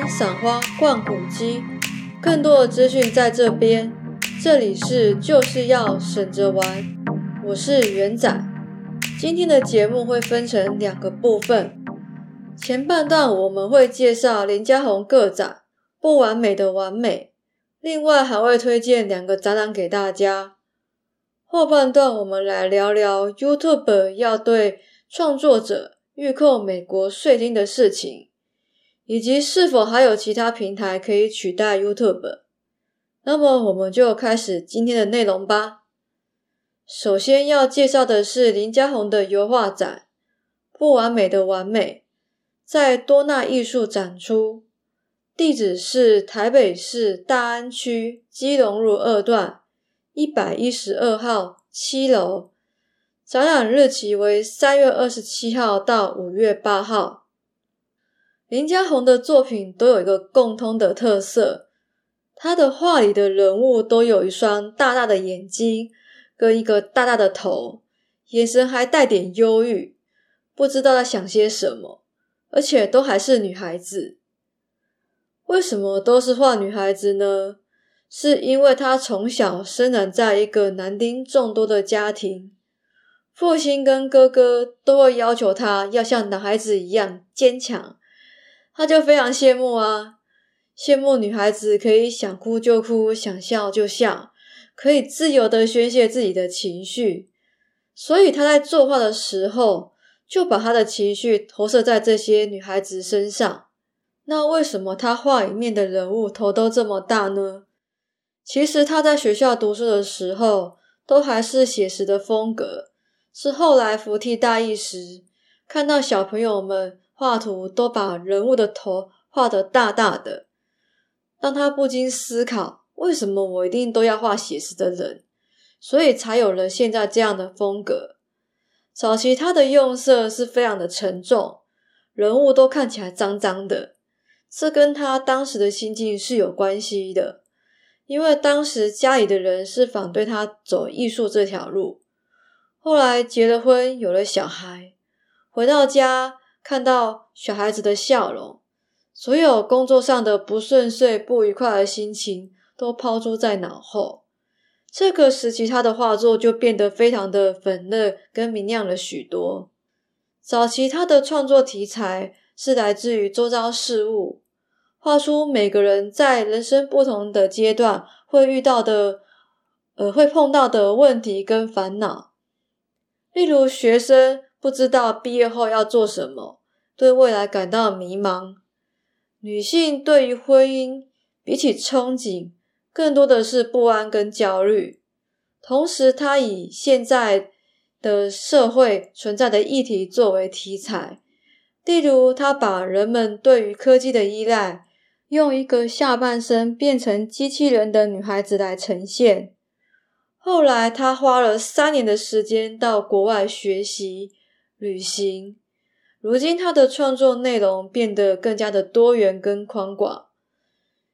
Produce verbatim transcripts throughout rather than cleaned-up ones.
山赏花逛古迹，更多的资讯在这边。这里是就是要省着玩，我是元仔。今天的节目会分成两个部分，前半段我们会介绍林家宏个展不完美的完美，另外还会推荐两个展览给大家。后半段我们来聊聊 YouTube 要对创作者预扣美国税金的事情，以及是否还有其他平台可以取代 YouTube。 那么我们就开始今天的内容吧。首先要介绍的是林家宏的油画展不完美的完美，在多纳艺术展出，地址是台北市大安区基隆路二段一一二号七楼，展览日期为三月二十七号到五月八号。林家宏的作品都有一个共通的特色，他的画里的人物都有一双大大的眼睛跟一个大大的头，眼神还带点忧郁，不知道在想些什么，而且都还是女孩子。为什么都是画女孩子呢？是因为他从小生长在一个男丁众多的家庭，父亲跟哥哥都会要求他要像男孩子一样坚强，他就非常羡慕啊，羡慕女孩子可以想哭就哭，想笑就笑，可以自由的宣泄自己的情绪，所以他在作画的时候就把他的情绪投射在这些女孩子身上。那为什么他画里面的人物头都这么大呢？其实他在学校读书的时候都还是写实的风格，是后来服替大一时看到小朋友们画图都把人物的头画得大大的，让他不禁思考，为什么我一定都要画写实的人，所以才有了现在这样的风格。早期他的用色是非常的沉重，人物都看起来脏脏的，这跟他当时的心境是有关系的，因为当时家里的人是反对他走艺术这条路。后来结了婚，有了小孩，回到家看到小孩子的笑容，所有工作上的不顺遂不愉快的心情都抛诸在脑后。这个时期他的画作就变得非常的粉嫩跟明亮了许多。早期他的创作题材是来自于周遭事物，画出每个人在人生不同的阶段会遇到的呃，会碰到的问题跟烦恼。例如学生不知道毕业后要做什么，对未来感到迷茫。女性对于婚姻，比起憧憬，更多的是不安跟焦虑。同时，她以现在的社会存在的议题作为题材，例如她把人们对于科技的依赖，用一个下半身变成机器人的女孩子来呈现。后来，她花了三年的时间到国外学习旅行，如今他的创作内容变得更加的多元跟宽广，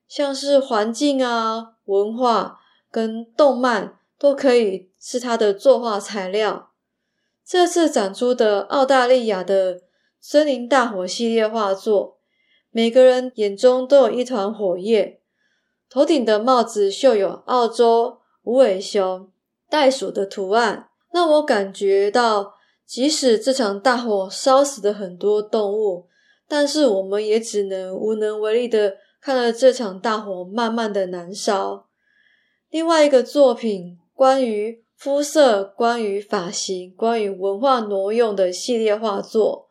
像是环境啊、文化跟动漫都可以是他的作画材料。这次展出的澳大利亚的森林大火系列画作，每个人眼中都有一团火焰，头顶的帽子绣有澳洲、无尾熊、袋鼠的图案，让我感觉到即使这场大火烧死了很多动物，但是我们也只能无能为力的看着这场大火慢慢的燃烧。另外一个作品，关于肤色、关于发型、关于文化挪用的系列画作，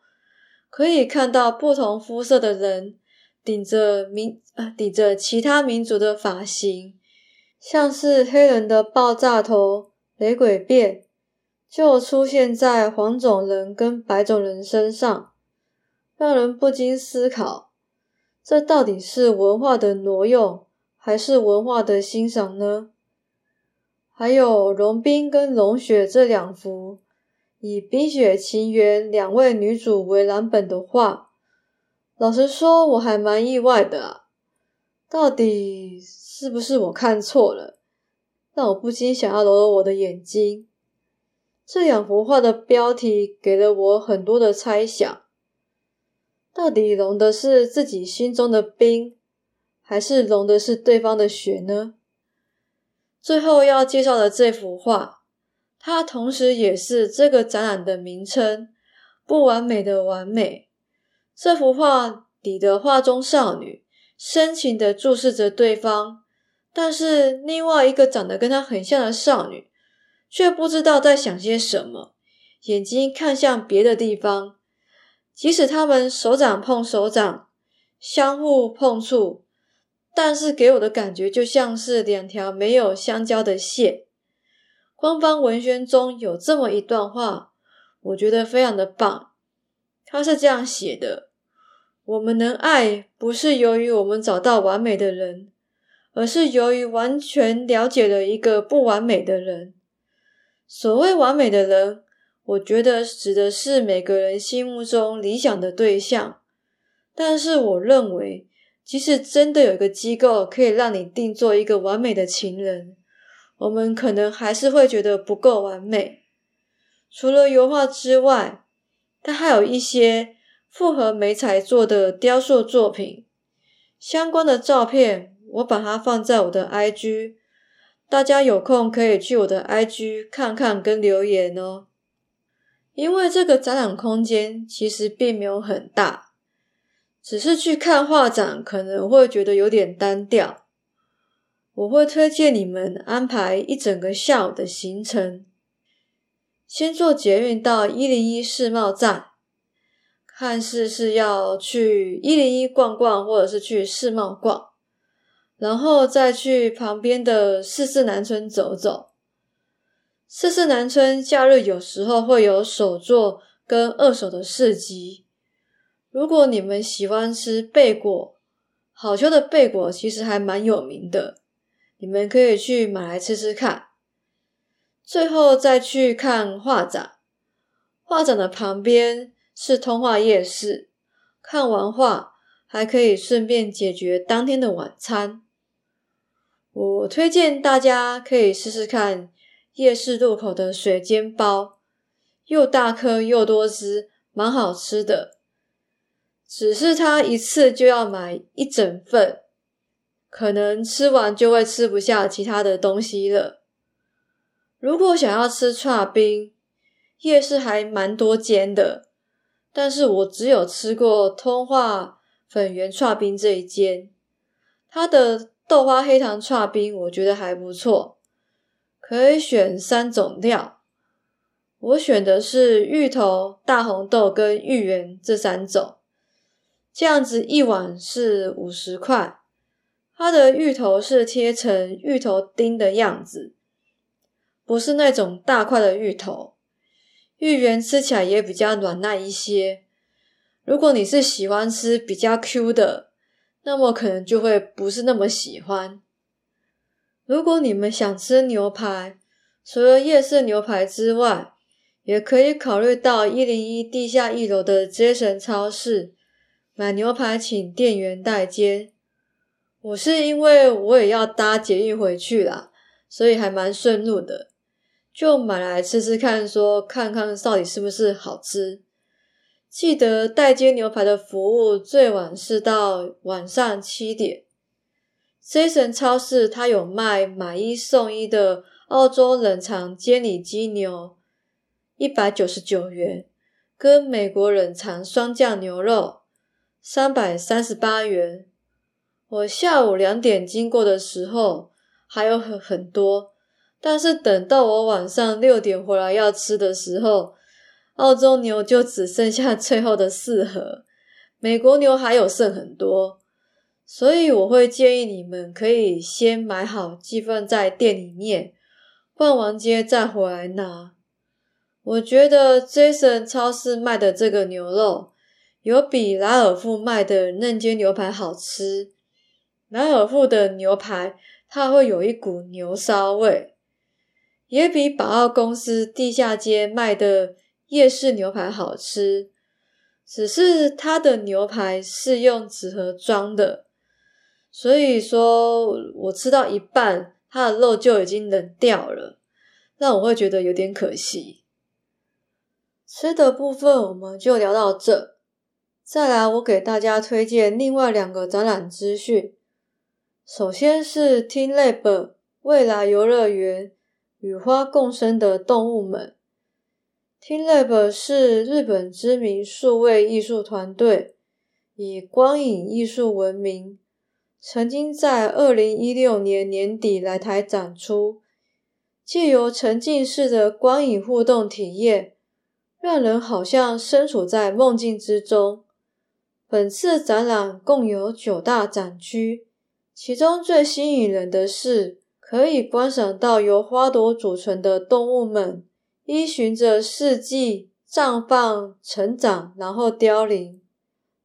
可以看到不同肤色的人顶着民、呃、顶着其他民族的发型，像是黑人的爆炸头、雷鬼辫就出现在黄种人跟白种人身上，让人不禁思考，这到底是文化的挪用，还是文化的欣赏呢？还有融冰跟融雪这两幅以冰雪奇缘两位女主为蓝本的画，老实说我还蛮意外的啊，到底是不是我看错了？让我不禁想要揉揉我的眼睛。这两幅画的标题给了我很多的猜想，到底融的是自己心中的冰，还是融的是对方的雪呢？最后要介绍的这幅画，它同时也是这个展览的名称，不完美的完美。这幅画里的画中少女深情地注视着对方，但是另外一个长得跟她很像的少女却不知道在想些什么，眼睛看向别的地方。即使他们手掌碰手掌，相互碰触，但是给我的感觉就像是两条没有相交的线。官方文宣中有这么一段话，我觉得非常的棒。它是这样写的：我们能爱，不是由于我们找到完美的人，而是由于完全了解了一个不完美的人。所谓完美的人，我觉得指的是每个人心目中理想的对象。但是我认为，即使真的有一个机构可以让你定做一个完美的情人，我们可能还是会觉得不够完美。除了油画之外，它还有一些复合媒材做的雕塑作品。相关的照片，我把它放在我的 I G，大家有空可以去我的 I G 看看跟留言哦。因为这个展览空间其实并没有很大，只是去看画展可能会觉得有点单调。我会推荐你们安排一整个下午的行程，先坐捷运到一零一世贸站，看是是要去一零一逛逛或者是去世贸逛，然后再去旁边的四四南村走走。四四南村假日有时候会有手作跟二手的市集。如果你们喜欢吃贝果，好秋的贝果其实还蛮有名的，你们可以去买来吃吃看。最后再去看画展，画展的旁边是通化夜市，看完画还可以顺便解决当天的晚餐。我推荐大家可以试试看夜市路口的水煎包，又大颗又多汁，蛮好吃的。只是它一次就要买一整份，可能吃完就会吃不下其他的东西了。如果想要吃剉冰，夜市还蛮多间的，但是我只有吃过通化粉圆剉冰这一间，它的豆花黑糖剉冰我觉得还不错，可以选三种料，我选的是芋头、大红豆跟芋圆这三种，这样子一碗是五十块。它的芋头是贴成芋头丁的样子，不是那种大块的芋头，芋圆吃起来也比较软烂一些。如果你是喜欢吃比较 Q 的，那么可能就会不是那么喜欢。如果你们想吃牛排，除了夜市牛排之外，也可以考虑到一零一地下一楼的 Jason 超市买牛排，请店员代煎。我是因为我也要搭捷运回去啦，所以还蛮顺路的，就买来吃吃看，说看看到底是不是好吃。记得代煎牛排的服务最晚是到晚上七点。Jason 超市它有卖买一送一的澳洲冷藏监理鸡牛一百九十九元，跟美国冷藏双酱牛肉三百三十八元。我下午两点经过的时候还有很很多，但是等到我晚上六点回来要吃的时候，澳洲牛就只剩下最后的四盒，美国牛还有剩很多，所以我会建议你们可以先买好寄放在店里面，逛完街再回来拿。我觉得 Jason 超市卖的这个牛肉有比莱尔富卖的嫩煎牛排好吃，莱尔富的牛排它会有一股牛骚味，也比宝奥公司地下街卖的夜市牛排好吃，只是它的牛排是用纸盒装的，所以说我吃到一半，它的肉就已经冷掉了，让我会觉得有点可惜。吃的部分我们就聊到这，再来我给大家推荐另外两个展览资讯，首先是 Think Lab 未来游乐园与花共生的动物们。 Think Lab 是日本知名数位艺术团队，以光影艺术闻名，曾经在二零一六年年底来台展出，藉由沉浸式的光影互动体验，让人好像身处在梦境之中。本次展览共有九大展区，其中最吸引人的是可以观赏到由花朵组成的动物们依循着四季绽放、成长，然后凋零。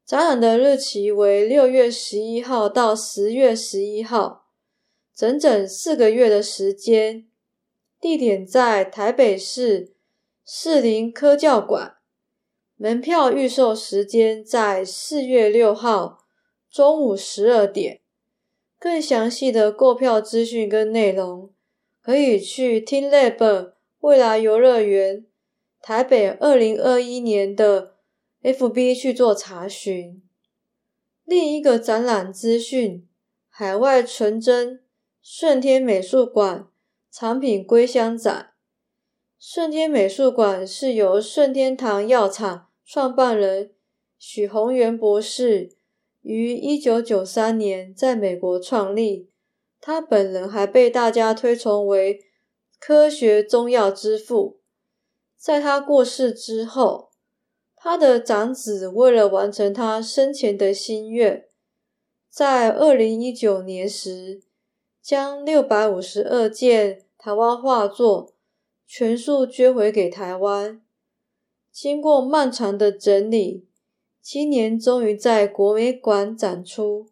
展览的日期为六月十一号到十月十一号，整整四个月的时间，地点在台北市士林科教馆，门票预售时间在四月六号中午十二点。更详细的购票资讯跟内容可以去 Think Lab 未来游乐园台北二零二一年的 F B 去做查询。另一个展览资讯，海外纯真顺天美术馆藏品归乡展。顺天美术馆是由顺天堂药厂创办人许宏源博士于一九九三年在美国创立，他本人还被大家推崇为科学中药之父。在他过世之后，他的长子为了完成他生前的心愿，在二零一九年时将六百五十二件台湾画作全数捐回给台湾。经过漫长的整理，今年终于在国美馆展出。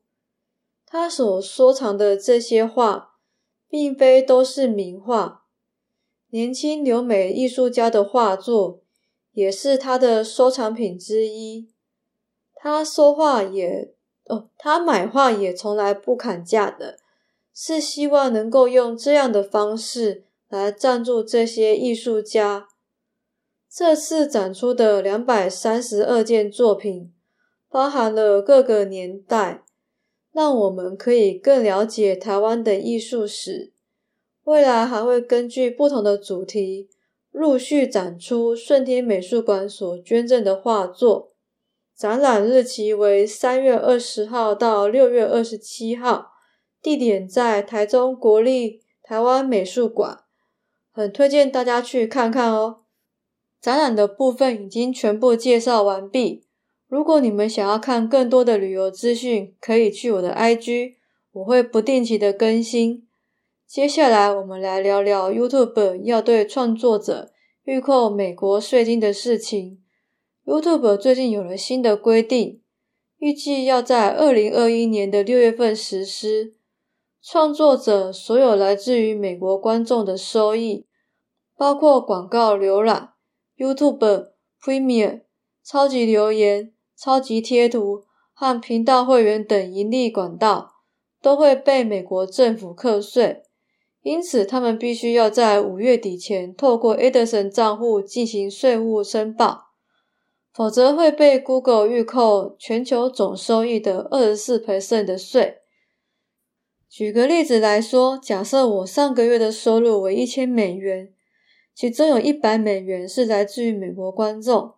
他所收藏的这些画并非都是名画，年轻留美艺术家的画作也是他的收藏品之一。他收画也哦，他买画也从来不砍价的，是希望能够用这样的方式来赞助这些艺术家。这次展出的两百三十二件作品包含了各个年代，让我们可以更了解台湾的艺术史。未来还会根据不同的主题陆续展出顺天美术馆所捐赠的画作。展览日期为三月二十号到六月二十七号，地点在台中国立台湾美术馆，很推荐大家去看看哦。展览的部分已经全部介绍完毕，如果你们想要看更多的旅游资讯，可以去我的 I G， 我会不定期的更新。接下来我们来聊聊 YouTube 要对创作者预扣美国税金的事情。 YouTube 最近有了新的规定，预计要在二零二一年的六月份实施。创作者所有来自于美国观众的收益，包括广告浏览、YouTube Premium、超级留言、超级贴图和频道会员等盈利管道，都会被美国政府课税，因此他们必须要在五月底前透过 AdSense 账户进行税务申报，否则会被 Google 预扣全球总收益的 百分之二十四 的税。举个例子来说，假设我上个月的收入为一千美元，其中有一百美元是来自于美国观众，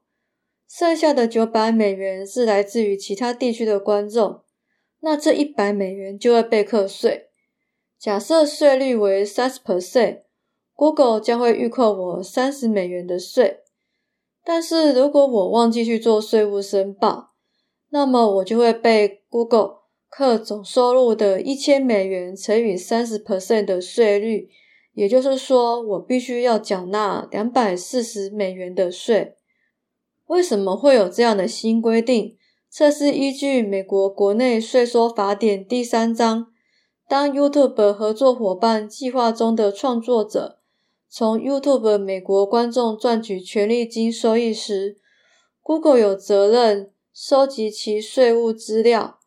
剩下的九百美元是来自于其他地区的观众，那这一百美元就会被课税。假设税率为 百分之三十， Google 将会预扣我三十美元的税。但是如果我忘记去做税务申报，那么我就会被 Google 课总收入的一千美元乘以 百分之三十 的税率，也就是说我必须要缴纳两百四十美元的税。为什么会有这样的新规定？这是依据美国国内税收法典第三章，当 YouTube 合作伙伴计划中的创作者从 YouTube 美国观众赚取权利金收益时， Google 有责任收集其税务资料，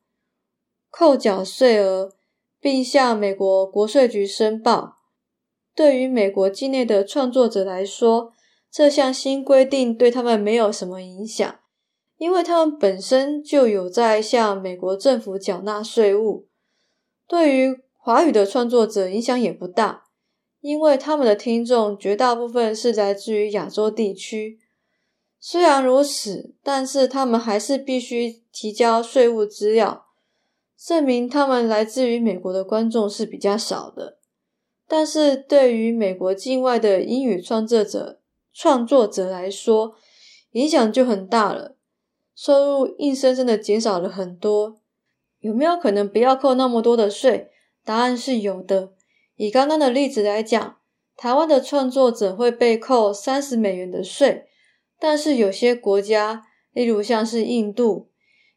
扣缴税额，并向美国国税局申报。对于美国境内的创作者来说，这项新规定对他们没有什么影响，因为他们本身就有在向美国政府缴纳税务，对于华语的创作者影响也不大，因为他们的听众绝大部分是来自于亚洲地区。虽然如此，但是他们还是必须提交税务资料，证明他们来自于美国的观众是比较少的。但是对于美国境外的英语创作者创作者来说，影响就很大了，收入硬生生的减少了很多。有没有可能不要扣那么多的税？答案是有的。以刚刚的例子来讲，台湾的创作者会被扣三十美元的税，但是有些国家，例如像是印度，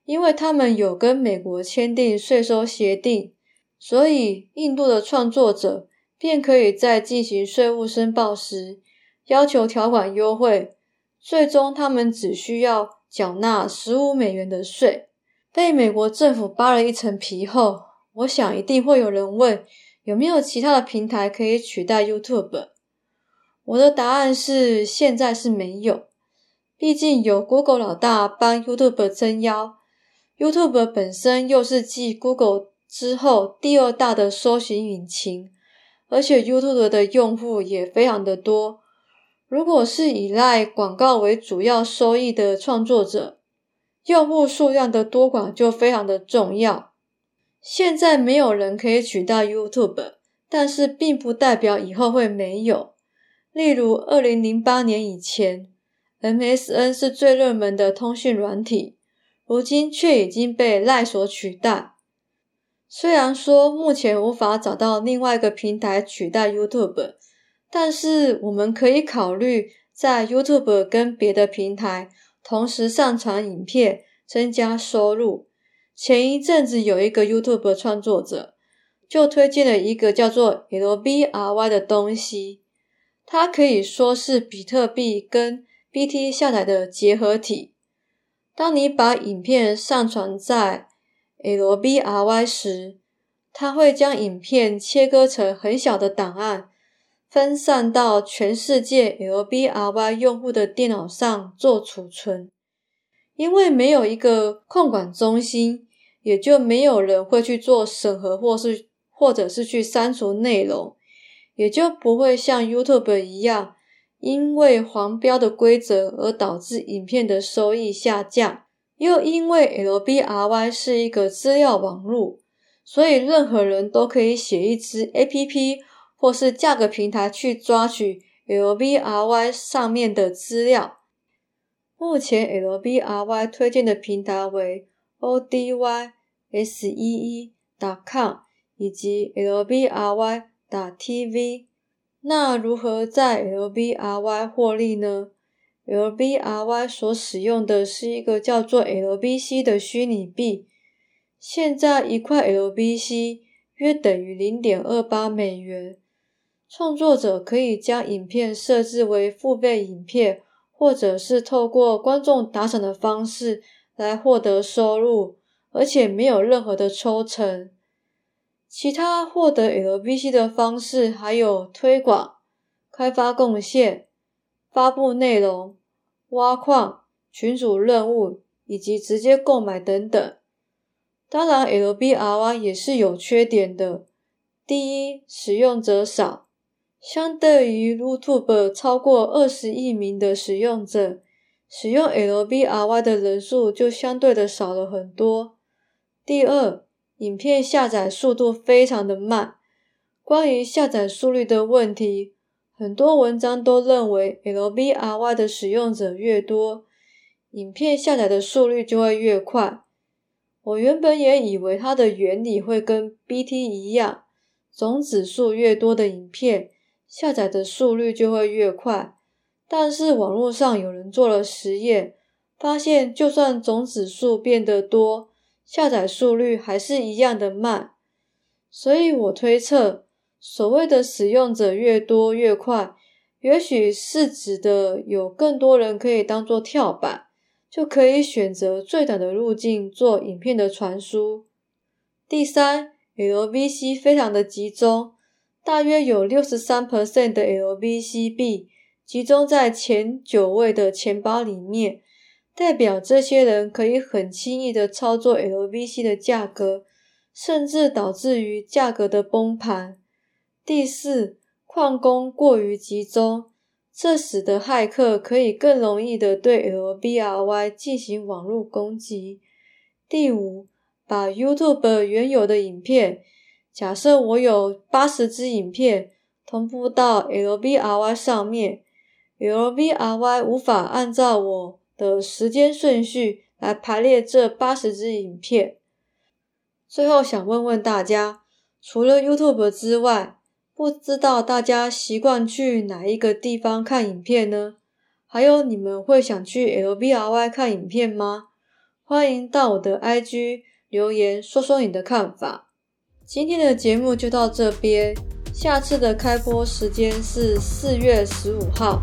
因为他们有跟美国签订税收协定，所以印度的创作者便可以在进行税务申报时要求条款优惠，最终他们只需要缴纳十五美元的税。被美国政府扒了一层皮后，我想一定会有人问，有没有其他的平台可以取代 YouTube？ 我的答案是现在是没有，毕竟有 Google 老大帮 YouTube 撑腰， YouTube 本身又是继 Google 之后第二大的搜寻引擎，而且 YouTube 的用户也非常的多。如果是依赖广告为主要收益的创作者，用户数量的多寡就非常的重要。现在没有人可以取代 YouTube， 但是并不代表以后会没有。例如二零零八年以前， M S N 是最热门的通讯软体，如今却已经被 LINE 所取代。虽然说目前无法找到另外一个平台取代 YouTube， 但是我们可以考虑在 YouTube 跟别的平台同时上传影片，增加收入。前一阵子有一个 YouTube 创作者就推荐了一个叫做 L B C 的东西，它可以说是比特币跟 B T 下载的结合体。当你把影片上传在 L B C 时，它会将影片切割成很小的档案，分散到全世界 L B C 用户的电脑上做储存。因为没有一个控管中心，也就没有人会去做审核或是或者是去删除内容，也就不会像 YouTube 一样因为黄标的规则而导致影片的收益下降。又因为 L B C 是一个资料网络，所以任何人都可以写一支 A P P 或是架个平台去抓取 L B C 上面的资料。目前 L B C 推荐的平台为o d y s e e 点 com 以及 L B C 点 T V。 那如何在 L B C 获利呢？ L B C 所使用的是一个叫做 L B C 的虚拟币，现在一块 L B C 约等于 零点二八美元。创作者可以将影片设置为付费影片，或者是透过观众打赏的方式来获得收入，而且没有任何的抽成。其他获得 L B C 的方式还有推广、开发贡献、发布内容、挖矿、群组任务以及直接购买等等。当然 L B C 也是有缺点的，第一，使用者少。相对于 YouTube 超过二十亿名的使用者，使用 L B C 的人数就相对的少了很多。第二，影片下载速度非常的慢。关于下载速率的问题，很多文章都认为 L B C 的使用者越多，影片下载的速率就会越快。我原本也以为它的原理会跟 B T 一样，总指数越多的影片下载的速率就会越快，但是网络上有人做了实验，发现就算总指数变得多，下载速率还是一样的慢。所以我推测，所谓的使用者越多越快，也许是指的有更多人可以当作跳板，就可以选择最短的路径做影片的传输。第三， L B C 非常的集中，大约有 百分之六十三 的 L B C 币集中在前九位的钱包里面，代表这些人可以很轻易的操作 L B C 的价格，甚至导致于价格的崩盘。第四，矿工过于集中，这使得骇客可以更容易的对 L B R Y 进行网络攻击。第五，把 YouTube 原有的影片，假设我有八十支影片同步到 L B R Y 上面， L B R Y 无法按照我的时间顺序来排列这八十支影片。最后想问问大家，除了 YouTube 之外，不知道大家习惯去哪一个地方看影片呢？还有你们会想去 L B R Y 看影片吗？欢迎到我的 I G 留言说说你的看法。今天的节目就到这边，下次的开播时间是四月十五号，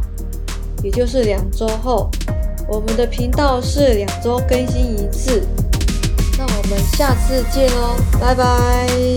也就是两周后。我们的频道是两周更新一次，那我们下次见哦，拜拜。